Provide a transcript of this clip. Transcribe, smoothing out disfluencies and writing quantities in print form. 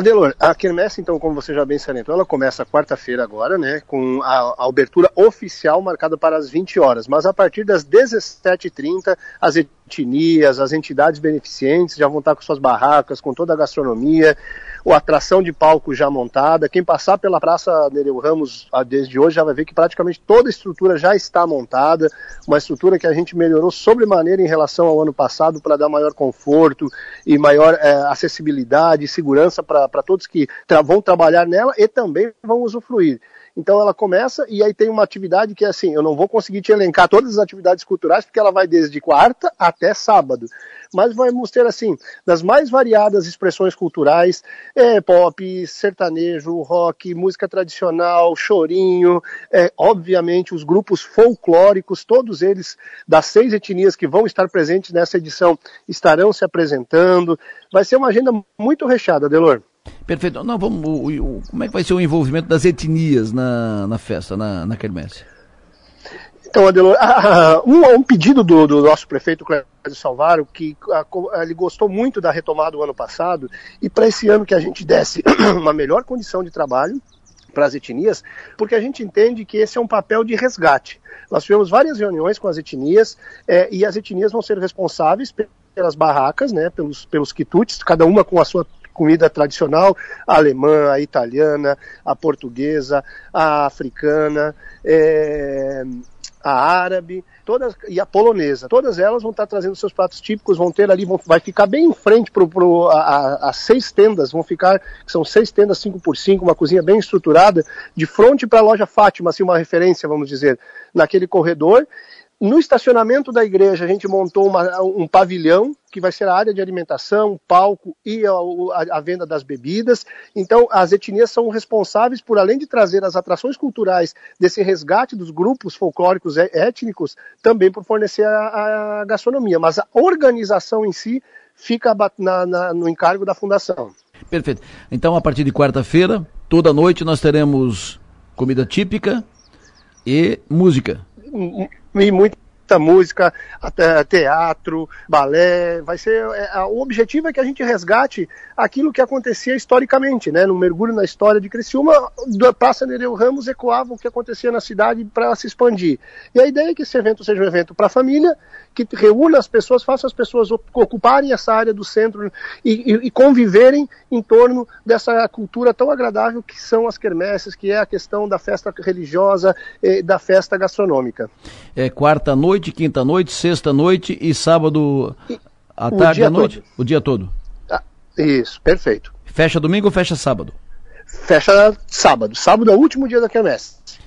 Adelor, a Quermesse, então, como você já bem salientou, ela começa quarta-feira agora, né, com a abertura oficial marcada para as 20 horas, mas a partir das 17h30, as etnias, as entidades beneficentes já vão estar com suas barracas, com toda a gastronomia, a atração de palco já montada. Quem passar pela Praça Nereu Ramos desde hoje já vai ver que praticamente toda a estrutura já está montada, uma estrutura que a gente melhorou sobremaneira em relação ao ano passado para dar maior conforto e maior acessibilidade e segurança para todos que vão trabalhar nela e também vão usufruir. Então ela começa e aí tem uma atividade que é assim, eu não vou conseguir te elencar todas as atividades culturais, porque ela vai desde quarta até sábado. Mas vamos ter assim, das mais variadas expressões culturais, pop, sertanejo, rock, música tradicional, chorinho, obviamente os grupos folclóricos, todos eles das 6 etnias que vão estar presentes nessa edição estarão se apresentando. Vai ser uma agenda muito recheada, Adelor. Perfeito. Não, vamos, como é que vai ser o envolvimento das etnias na festa, na Quermesse? Então, Adelor, um pedido do nosso prefeito Cláudio Salvaro, que ele gostou muito da retomada do ano passado, e para esse ano que a gente desse uma melhor condição de trabalho para as etnias, porque a gente entende que esse é um papel de resgate. Nós tivemos várias reuniões com as etnias, e as etnias vão ser responsáveis pelas barracas, né, pelos quitutes, cada uma com a sua comida tradicional, a alemã, a italiana, a portuguesa, a africana, a árabe, todas, e a polonesa. Todas elas vão estar trazendo seus pratos típicos, vão ter ali, vai ficar bem em frente as 6 tendas, vão ficar, são 6 tendas 5x5, uma cozinha bem estruturada, de frente para a loja Fátima, assim, uma referência, vamos dizer, naquele corredor. No estacionamento da igreja, a gente montou um pavilhão, que vai ser a área de alimentação, palco e a venda das bebidas. Então, as etnias são responsáveis por, além de trazer as atrações culturais desse resgate dos grupos folclóricos étnicos, também por fornecer a gastronomia. Mas a organização em si fica no encargo da fundação. Perfeito. Então, a partir de quarta-feira, toda noite, nós teremos comida típica e música. E muita música, teatro, balé, vai ser, o objetivo é que a gente resgate aquilo que acontecia historicamente, né? No mergulho na história de Criciúma, da Praça Nereu Ramos ecoava o que acontecia na cidade para se expandir. E a ideia é que esse evento seja um evento para a família, que reúna as pessoas, faça as pessoas ocuparem essa área do centro e conviverem em torno dessa cultura tão agradável que são as quermesses, que é a questão da festa religiosa e da festa gastronômica. Quarta noite, quinta noite, sexta noite e sábado à tarde à noite? O dia todo. Ah, isso, perfeito. Fecha domingo ou fecha sábado? Fecha sábado. Sábado é o último dia da quermesse.